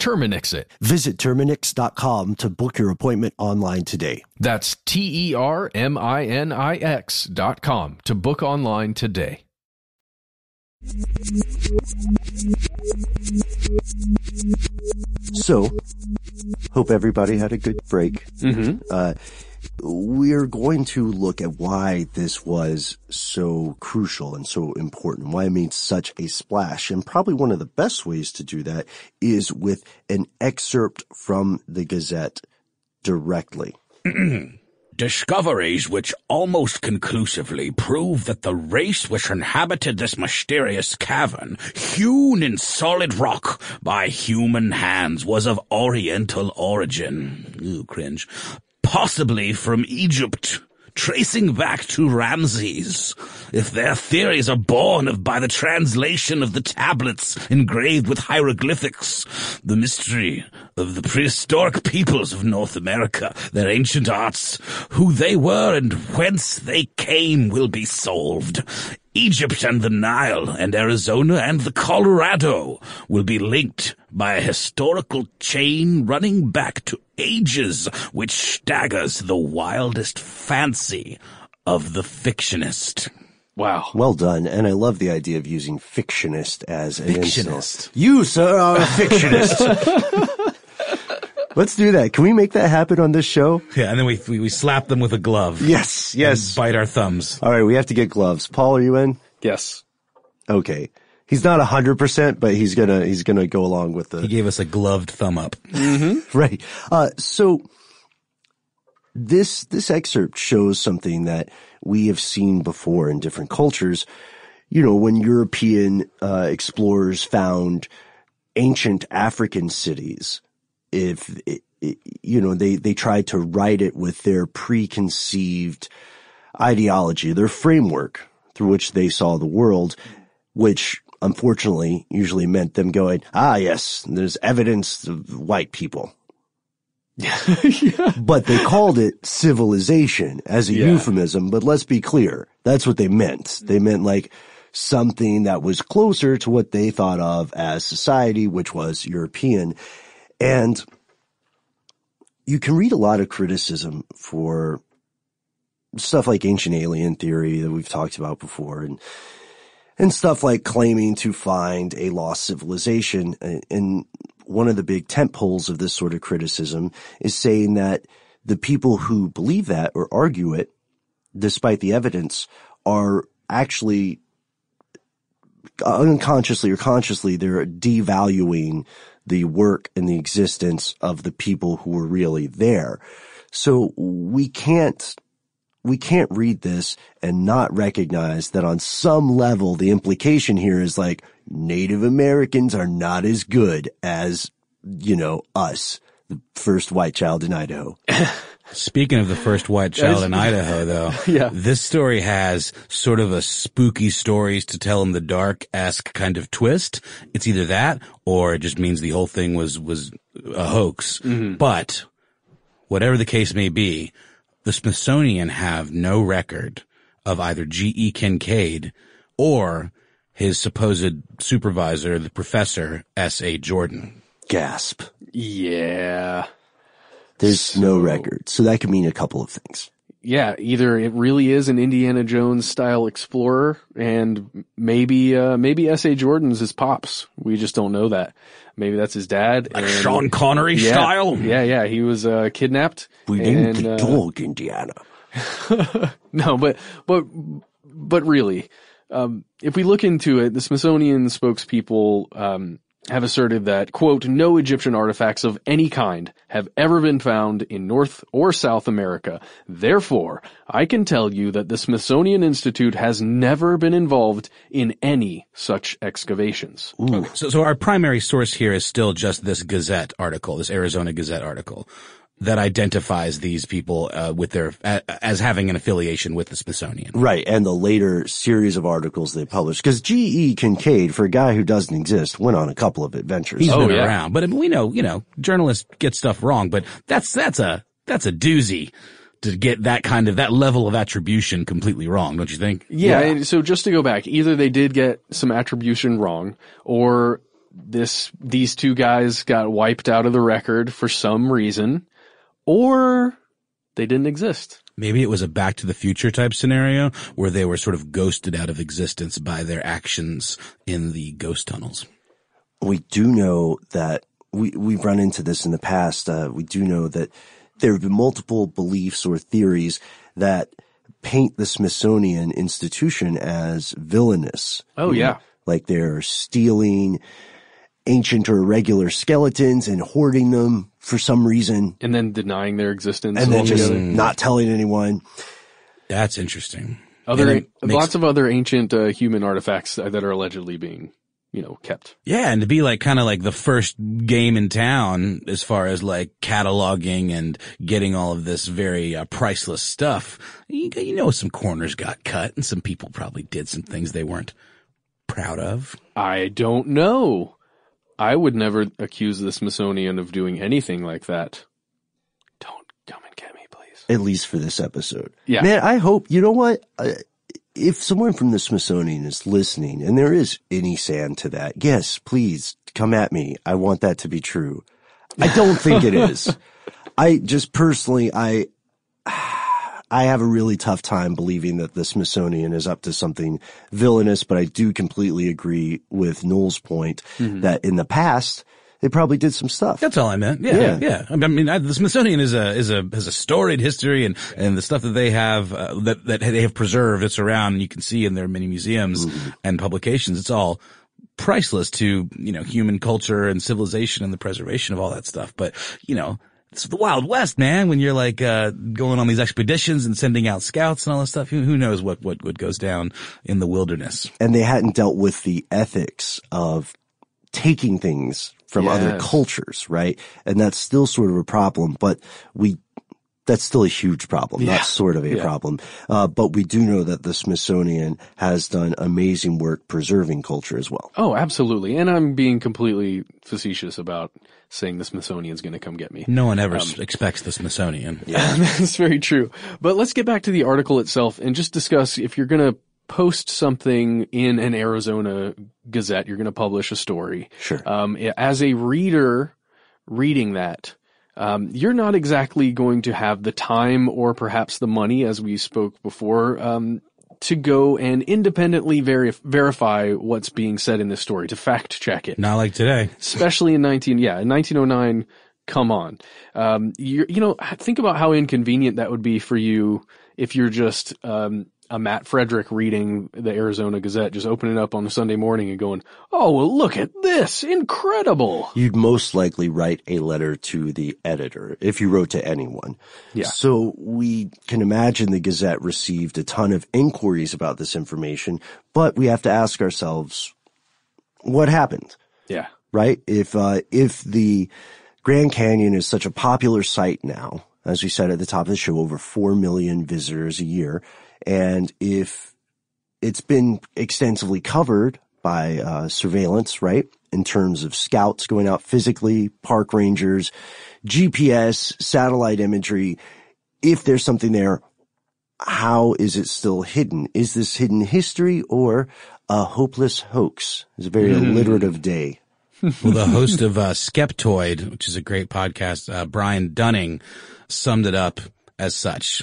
Terminix it. Visit Terminix dot com to book your appointment online today. That's T E R M I N I X dot com to book online today. So, hope everybody had a good break. Mm-hmm. Uh, we're going to look at why this was so crucial and so important, why it made such a splash. And probably one of the best ways to do that is with an excerpt from the Gazette directly. Discoveries which almost conclusively prove that the race which inhabited this mysterious cavern, hewn in solid rock by human hands, was of Oriental origin. Ooh, cringe. Possibly from Egypt, tracing back to Ramses, if their theories are borne of by the translation of the tablets engraved with hieroglyphics, the mystery of the prehistoric peoples of North America, their ancient arts, who they were and whence they came will be solved. Egypt and the Nile and Arizona and the Colorado will be linked by a historical chain running back to ages which staggers the wildest fancy of the fictionist. Wow. Well done. And I love the idea of using fictionist as an fictionist insult. You, sir, are a fictionist. Let's do that. Can we make that happen on this show? Yeah, and then we we, we slap them with a glove. Yes, yes. Bite our thumbs. All right, we have to get gloves. Paul, are you in? Yes. Okay. He's not one hundred percent, but he's going to he's going to go along with the... He gave us a gloved thumb up. Mm-hmm. Right. Uh so This this excerpt shows something that we have seen before in different cultures. You know, when European uh, explorers found ancient African cities, if it, it, you know, they they tried to write it with their preconceived ideology, their framework through which they saw the world, which unfortunately usually meant them going, ah, yes, there's evidence of white people. Yeah. But they called it civilization as a yeah. euphemism. But let's be clear, that's what they meant. They meant like something that was closer to what they thought of as society, which was European. And you can read a lot of criticism for stuff like ancient alien theory that we've talked about before, and and stuff like claiming to find a lost civilization. And, and one of the big tentpoles of this sort of criticism is saying that the people who believe that or argue it, despite the evidence, are actually unconsciously or consciously, they're devaluing the work and the existence of the people who were really there. So we can't We can't read this and not recognize that on some level the implication here is like Native Americans are not as good as, you know, us, the first white child in Idaho. Speaking of the first white child in Idaho, though, yeah. this story has sort of a spooky stories to tell in the dark-esque kind of twist. It's either that or it just means the whole thing was, was a hoax. Mm-hmm. But whatever the case may be, the Smithsonian have no record of either G E. Kincaid or his supposed supervisor, the professor, S A. Jordan. Gasp. Yeah. There's so, no record. So that could mean a couple of things. Yeah, either it really is an Indiana Jones-style explorer, and maybe uh, maybe S A. Jordan's his pops. We just don't know that. Maybe that's his dad. Like and, Sean Connery yeah, style? Yeah, yeah. He was uh, kidnapped. We named the uh, dog Indiana. No, but but but really, um, if we look into it, the Smithsonian spokespeople um, have asserted that, quote, no Egyptian artifacts of any kind have ever been found in North or South America. Therefore, I can tell you that the Smithsonian Institute has never been involved in any such excavations. Okay, so, so our primary source here is still just this Gazette article, this Arizona Gazette article that identifies these people uh, with their uh, as having an affiliation with the Smithsonian. Right, and the later series of articles they published. Because G E. Kincaid, for a guy who doesn't exist, went on a couple of adventures. He's oh, been yeah. around. But I mean, we know, you know, journalists get stuff wrong, but that's that's a that's a doozy to get that kind of, that level of attribution completely wrong, don't you think? Yeah, yeah. So just to go back, either they did get some attribution wrong, or this these two guys got wiped out of the record for some reason. Or they didn't exist. Maybe it was a Back to the Future type scenario where they were sort of ghosted out of existence by their actions in the ghost tunnels. We do know that we, we've run into this in the past. Uh, we do know that there have been multiple beliefs or theories that paint the Smithsonian institution as villainous. Oh, yeah. Know? Like they're stealing ancient or irregular skeletons and hoarding them for some reason. And then denying their existence. And then just mm. not telling anyone. That's interesting. Other Lots of other ancient uh, human artifacts that are allegedly being, you know, kept. Yeah, and to be like kind of like the first game in town as far as like cataloging and getting all of this very uh, priceless stuff, you, you know some corners got cut and some people probably did some things they weren't proud of. I don't know. I would never accuse the Smithsonian of doing anything like that. Don't come and get me, please. At least for this episode. Yeah. Man, I hope, you know what? If someone from the Smithsonian is listening, and there is any sand to that, yes, please come at me. I want that to be true. I don't think it is. I just personally, I, I have a really tough time believing that the Smithsonian is up to something villainous, but I do completely agree with Noel's point mm-hmm. that in the past they probably did some stuff. That's all I meant. Yeah, yeah. yeah. I mean, I, the Smithsonian is a is a has a storied history, and and the stuff that they have uh, that that they have preserved, it's around, and you can see in their many museums mm-hmm. and publications. It's all priceless to, you know, human culture and civilization and the preservation of all that stuff. But you know. it's the Wild West, man, when you're like, uh, going on these expeditions and sending out scouts and all this stuff. Who, who knows what, what, what goes down in the wilderness. And they hadn't dealt with the ethics of taking things from yes. other cultures, right? And that's still sort of a problem, but we, that's still a huge problem, yeah. not sort of a yeah. problem. Uh, but we do know that the Smithsonian has done amazing work preserving culture as well. Oh, absolutely. And I'm being completely facetious about saying the Smithsonian's going to come get me. No one ever um, expects the Smithsonian. Yeah, that's very true. But let's get back to the article itself and just discuss if you're going to post something in an Arizona Gazette, you're going to publish a story. Sure. Um, as a reader reading that, Um, you're not exactly going to have the time or perhaps the money, as we spoke before, um, to go and independently ver- verify what's being said in this story, to fact check it. Not like today. Especially in nineteen, yeah, in nineteen oh nine, come on. Um, you you know, think about how inconvenient that would be for you if you're just, um, a Matt Frederick reading the Arizona Gazette, just opening up on a Sunday morning and going, oh, well, look at this. Incredible. You'd most likely write a letter to the editor if you wrote to anyone. Yeah. So we can imagine the Gazette received a ton of inquiries about this information, but we have to ask ourselves, what happened? Yeah. Right? If, uh, if the Grand Canyon is such a popular site now, as we said at the top of the show, over four million visitors a year, and if it's been extensively covered by uh surveillance, right, in terms of scouts going out physically, park rangers, G P S, satellite imagery, if there's something there, how is it still hidden? Is this hidden history or a hopeless hoax? It's a very mm. alliterative day. Well, the host of uh, Skeptoid, which is a great podcast, uh, Brian Dunning, summed it up as such,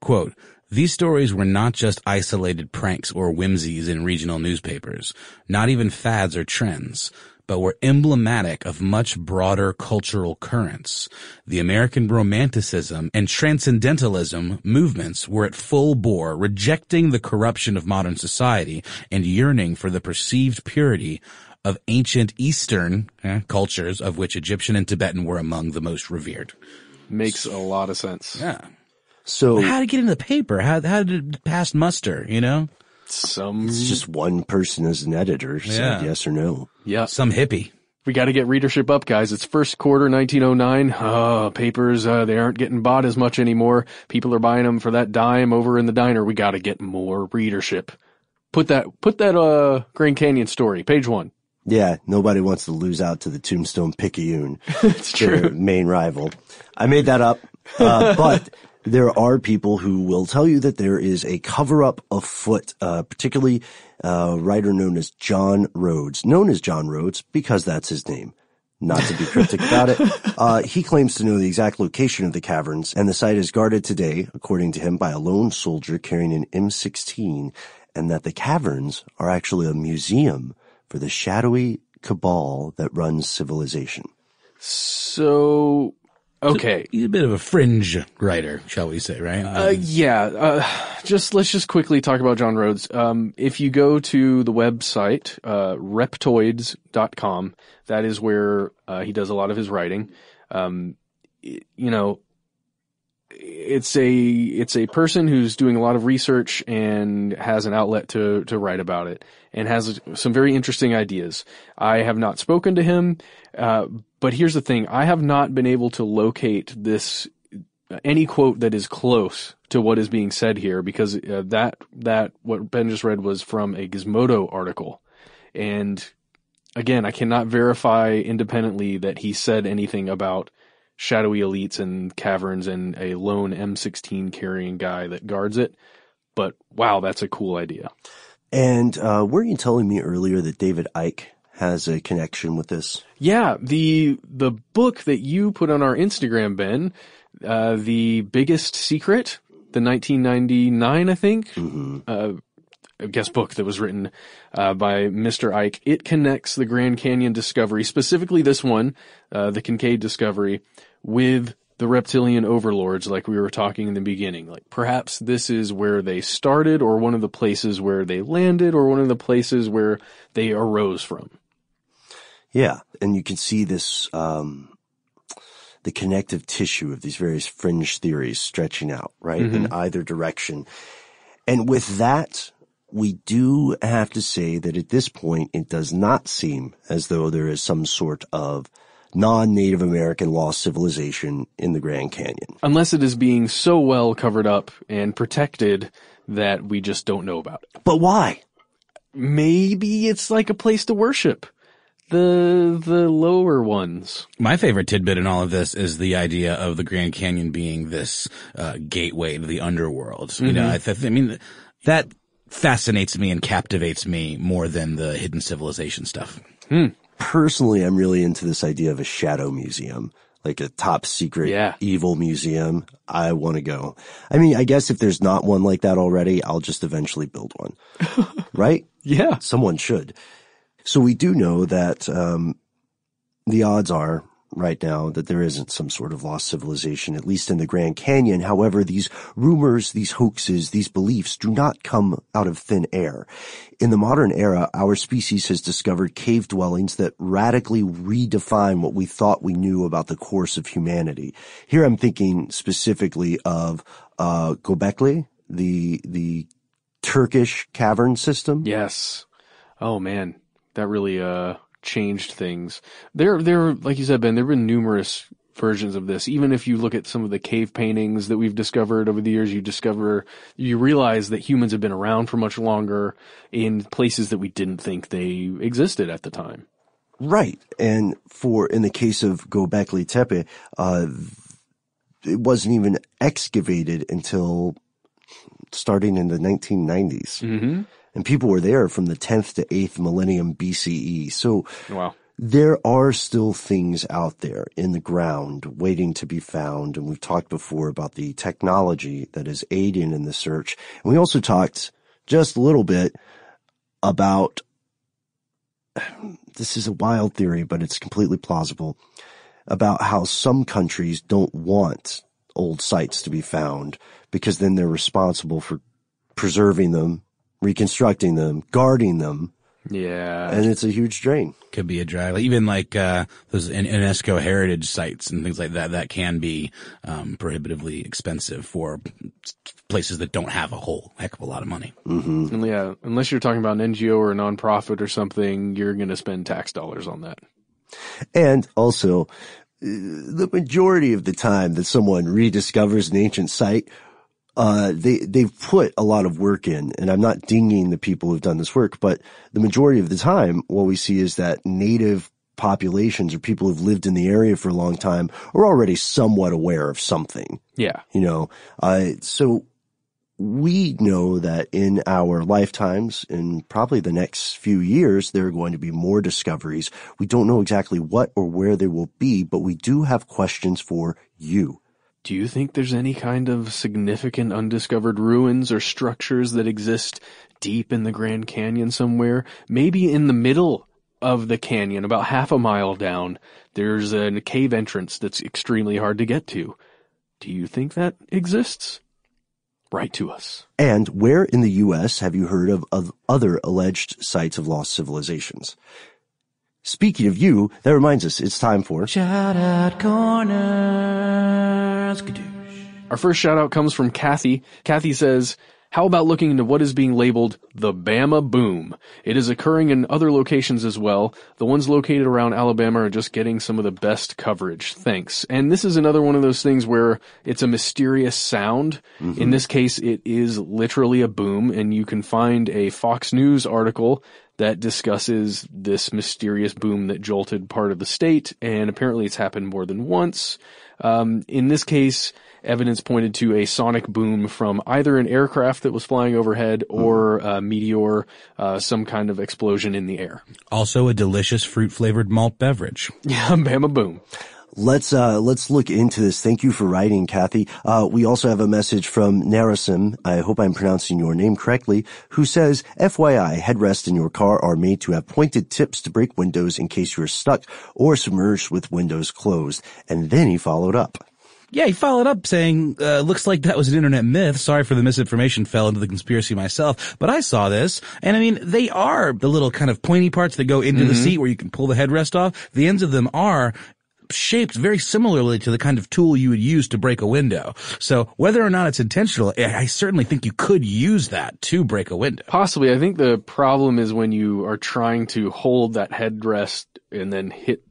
quote, "These stories were not just isolated pranks or whimsies in regional newspapers, not even fads or trends, but were emblematic of much broader cultural currents. The American Romanticism and Transcendentalism movements were at full bore, rejecting the corruption of modern society and yearning for the perceived purity of ancient Eastern eh, cultures, of which Egyptian and Tibetan were among the most revered." Makes a lot of sense. Yeah. So how did it get into the paper? How how did it pass muster, you know? Some It's just one person as an editor said yeah. yes or no. Yeah. Some hippie. We got to get readership up, guys. It's first quarter nineteen oh nine. Uh, papers, uh, they aren't getting bought as much anymore. People are buying them for that dime over in the diner. We got to get more readership. Put that put that uh Grand Canyon story, page one. Yeah, nobody wants to lose out to the Tombstone Picayune. It's true. Their main rival. I made that up. Uh, but there are people who will tell you that there is a cover-up afoot, uh, particularly a writer known as John Rhodes, known as John Rhodes because that's his name. Not to be cryptic about it. Uh, he claims to know the exact location of the caverns, and the site is guarded today, according to him, by a lone soldier carrying an M sixteen, and that the caverns are actually a museum for the shadowy cabal that runs civilization. So... okay. So he's a bit of a fringe writer, shall we say, right? Um, uh, yeah. Uh, just, let's just quickly talk about John Rhodes. Um, if you go to the website, uh, reptoids dot com, that is where, uh, he does a lot of his writing. Um, it, you know, it's a, it's a person who's doing a lot of research and has an outlet to, to write about it and has some very interesting ideas. I have not spoken to him, uh, but here's the thing. I have not been able to locate this, any quote that is close to what is being said here, because uh, that, that, what Ben just read was from a Gizmodo article. And again, I cannot verify independently that he said anything about shadowy elites and caverns and a lone M sixteen carrying guy that guards it. But wow, that's a cool idea. And, uh, were you telling me earlier that David Icke has a connection with this? Yeah, the the book that you put on our Instagram, Ben, uh, The Biggest Secret, the nineteen ninety-nine, I think, mm-hmm. uh, I guess book that was written uh, by Mister Icke. It connects the Grand Canyon discovery, specifically this one, uh, the Kincaid discovery, with the reptilian overlords, like we were talking in the beginning. Like perhaps this is where they started, or one of the places where they landed, or one of the places where they arose from. Yeah, and you can see this um the connective tissue of these various fringe theories stretching out, right, mm-hmm. in either direction. And with that, we do have to say that at this point, it does not seem as though there is some sort of non-Native American lost civilization in the Grand Canyon. Unless it is being so well covered up and protected that we just don't know about it. But why? Maybe it's like a place to worship the the lower ones. My favorite tidbit in all of this is the idea of the Grand Canyon being this uh gateway to the underworld. Mm-hmm. You know, I, th- I mean, that fascinates me and captivates me more than the hidden civilization stuff. Hmm. Personally, I'm really into this idea of a shadow museum, like a top secret yeah. evil museum. I want to go. I mean, I guess if there's not one like that already, I'll just eventually build one. Right? Yeah. Someone should. So we do know that um the odds are right now that there isn't some sort of lost civilization, at least in the Grand Canyon. However, these rumors, these hoaxes, these beliefs do not come out of thin air. In the modern era, our species has discovered cave dwellings that radically redefine what we thought we knew about the course of humanity. Here I'm thinking specifically of uh Göbekli, the the Turkish cavern system. Yes. Oh, man. That really uh changed things. There, there, like you said, Ben, there have been numerous versions of this. Even if you look at some of the cave paintings that we've discovered over the years, you discover, you realize that humans have been around for much longer in places that we didn't think they existed at the time. Right. And for, in the case of Göbekli Tepe, uh, it wasn't even excavated until starting in the nineteen nineties. Mm-hmm. And people were there from the tenth to eighth millennium B C E. So wow. There are still things out there in the ground waiting to be found. And we've talked before about the technology that is aiding in the search. And we also talked just a little bit about – this is a wild theory, but it's completely plausible – about how some countries don't want old sites to be found because then they're responsible for preserving them, reconstructing them, guarding them. Yeah. And it's a huge drain. Could be a drive. Even like, uh, those UNESCO heritage sites and things like that, that can be, um, prohibitively expensive for places that don't have a whole heck of a lot of money. Mm-hmm. And yeah. Unless you're talking about an N G O or a nonprofit or something, you're going to spend tax dollars on that. And also, the majority of the time that someone rediscovers an ancient site, Uh, they, they've put a lot of work in, and I'm not dinging the people who've done this work, but the majority of the time, what we see is that native populations or people who've lived in the area for a long time are already somewhat aware of something. Yeah. You know, uh, so we know that in our lifetimes, in probably the next few years, there are going to be more discoveries. We don't know exactly what or where they will be, but we do have questions for you. Do you think there's any kind of significant undiscovered ruins or structures that exist deep in the Grand Canyon somewhere? Maybe in the middle of the canyon, about half a mile down, there's a cave entrance that's extremely hard to get to. Do you think that exists? Write to us. And where in the U S have you heard of, of other alleged sites of lost civilizations? Speaking of you, that reminds us, it's time for Shout Out Corners. Our first shout out comes from Kathy. Kathy says, how about looking into what is being labeled the Bama Boom? It is occurring in other locations as well. The ones located around Alabama are just getting some of the best coverage. Thanks. And this is another one of those things where it's a mysterious sound. Mm-hmm. In this case, it is literally a boom, and you can find a Fox News article that discusses this mysterious boom that jolted part of the state, and apparently it's happened more than once. Um, in this case, evidence pointed to a sonic boom from either an aircraft that was flying overhead or a meteor, uh, some kind of explosion in the air. Also a delicious fruit-flavored malt beverage. Yeah, Bama Boom. Let's, uh, let's look into this. Thank you for writing, Kathy. Uh, we also have a message from Narasim, I hope I'm pronouncing your name correctly, who says, F Y I, headrests in your car are made to have pointed tips to break windows in case you're stuck or submerged with windows closed. And then he followed up. Yeah, he followed up saying, uh, looks like that was an internet myth. Sorry for the misinformation, fell into the conspiracy myself. But I saw this, and I mean, they are the little kind of pointy parts that go into mm-hmm. the seat where you can pull the headrest off. The ends of them are shaped very similarly to the kind of tool you would use to break a window. So whether or not it's intentional, I certainly think you could use that to break a window. Possibly. I think the problem is when you are trying to hold that headrest and then hit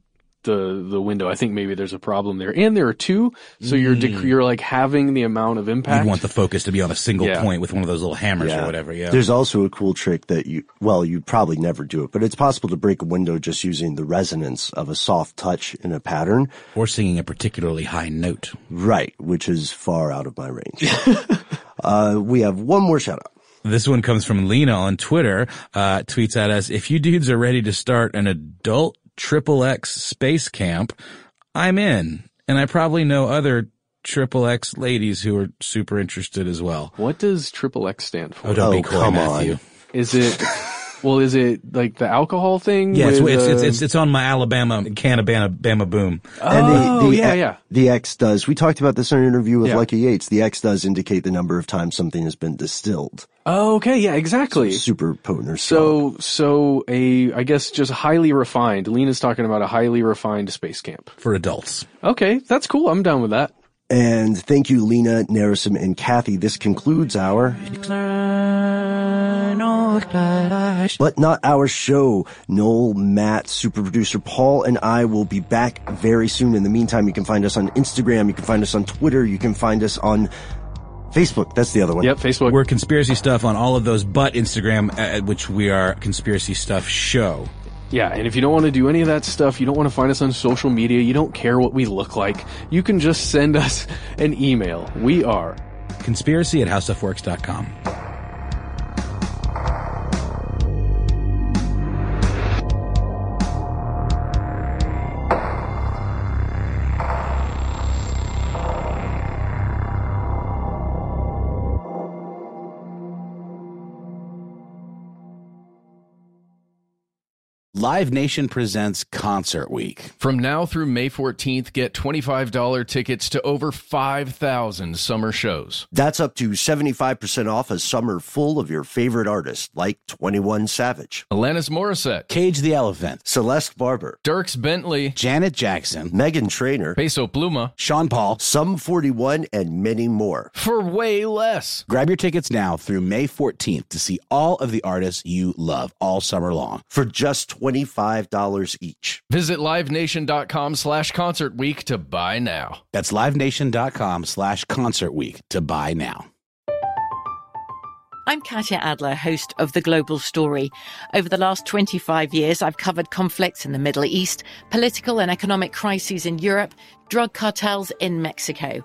the the window. I think maybe there's a problem there. And there are two, so you're dec- you're like having the amount of impact. You want the focus to be on a single yeah. point with one of those little hammers yeah. or whatever, yeah. There's also a cool trick that you, well, you probably never do it, but it's possible to break a window just using the resonance of a soft touch in a pattern. Or singing a particularly high note. Right, which is far out of my range. uh we have one more shout out. This one comes from Lena on Twitter, uh tweets at us, if you dudes are ready to start an adult Triple X space camp, I'm in. And I probably know other Triple X ladies who are super interested as well. What does Triple X stand for? Oh, don't oh, be coy, come Matthew. On. Is it... Well, is it like the alcohol thing? Yeah, with, it's, it's, it's, it's on my Alabama can of Bama, Bama Boom. Oh, and the, the, yeah, yeah. The X does. We talked about this in an interview with yeah. Lucky Yates. The X does indicate the number of times something has been distilled. Oh, okay. Yeah, exactly. Super potent or strong. So, so a, I guess just highly refined. Lena's talking about a highly refined space camp. For adults. Okay. That's cool. I'm down with that. And thank you, Lena, Narrison, and Kathy. This concludes our... But not our show. Noel, Matt, super producer Paul, and I will be back very soon. In the meantime, you can find us on Instagram. You can find us on Twitter. You can find us on... Facebook, that's the other one. Yep, Facebook. We're Conspiracy Stuff on all of those, but Instagram, at which we are Conspiracy Stuff Show. Yeah, and if you don't want to do any of that stuff, you don't want to find us on social media, you don't care what we look like, you can just send us an email. We are conspiracy at howstuffworks dot com. Live Nation presents Concert Week. From now through May fourteenth, get twenty-five dollars tickets to over five thousand summer shows. That's up to seventy-five percent off a summer full of your favorite artists, like twenty-one Savage, Alanis Morissette, Cage the Elephant, Celeste Barber, Dierks Bentley, Janet Jackson, Meghan Trainor, Peso Pluma, Sean Paul, Sum forty-one, and many more. For way less. Grab your tickets now through May fourteenth to see all of the artists you love all summer long. For just twenty dollars twenty-five dollars each. Visit LiveNation.com slash Concert Week to buy now. That's LiveNation.com slash Concert Week to buy now. I'm Katya Adler, host of The Global Story. Over the last twenty-five years, I've covered conflicts in the Middle East, political and economic crises in Europe, drug cartels in Mexico.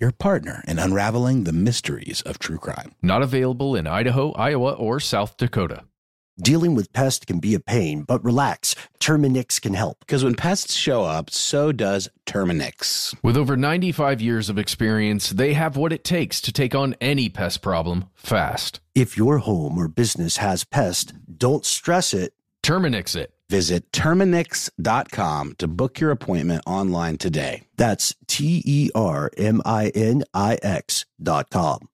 Your partner in unraveling the mysteries of true crime. Not available in Idaho, Iowa, or South Dakota. Dealing with pests can be a pain, but relax. Terminix can help. Because when pests show up, so does Terminix. With over ninety-five years of experience, they have what it takes to take on any pest problem fast. If your home or business has pests, don't stress it. Terminix it. Visit Terminix dot com to book your appointment online today. That's T E R M I N I X dot com.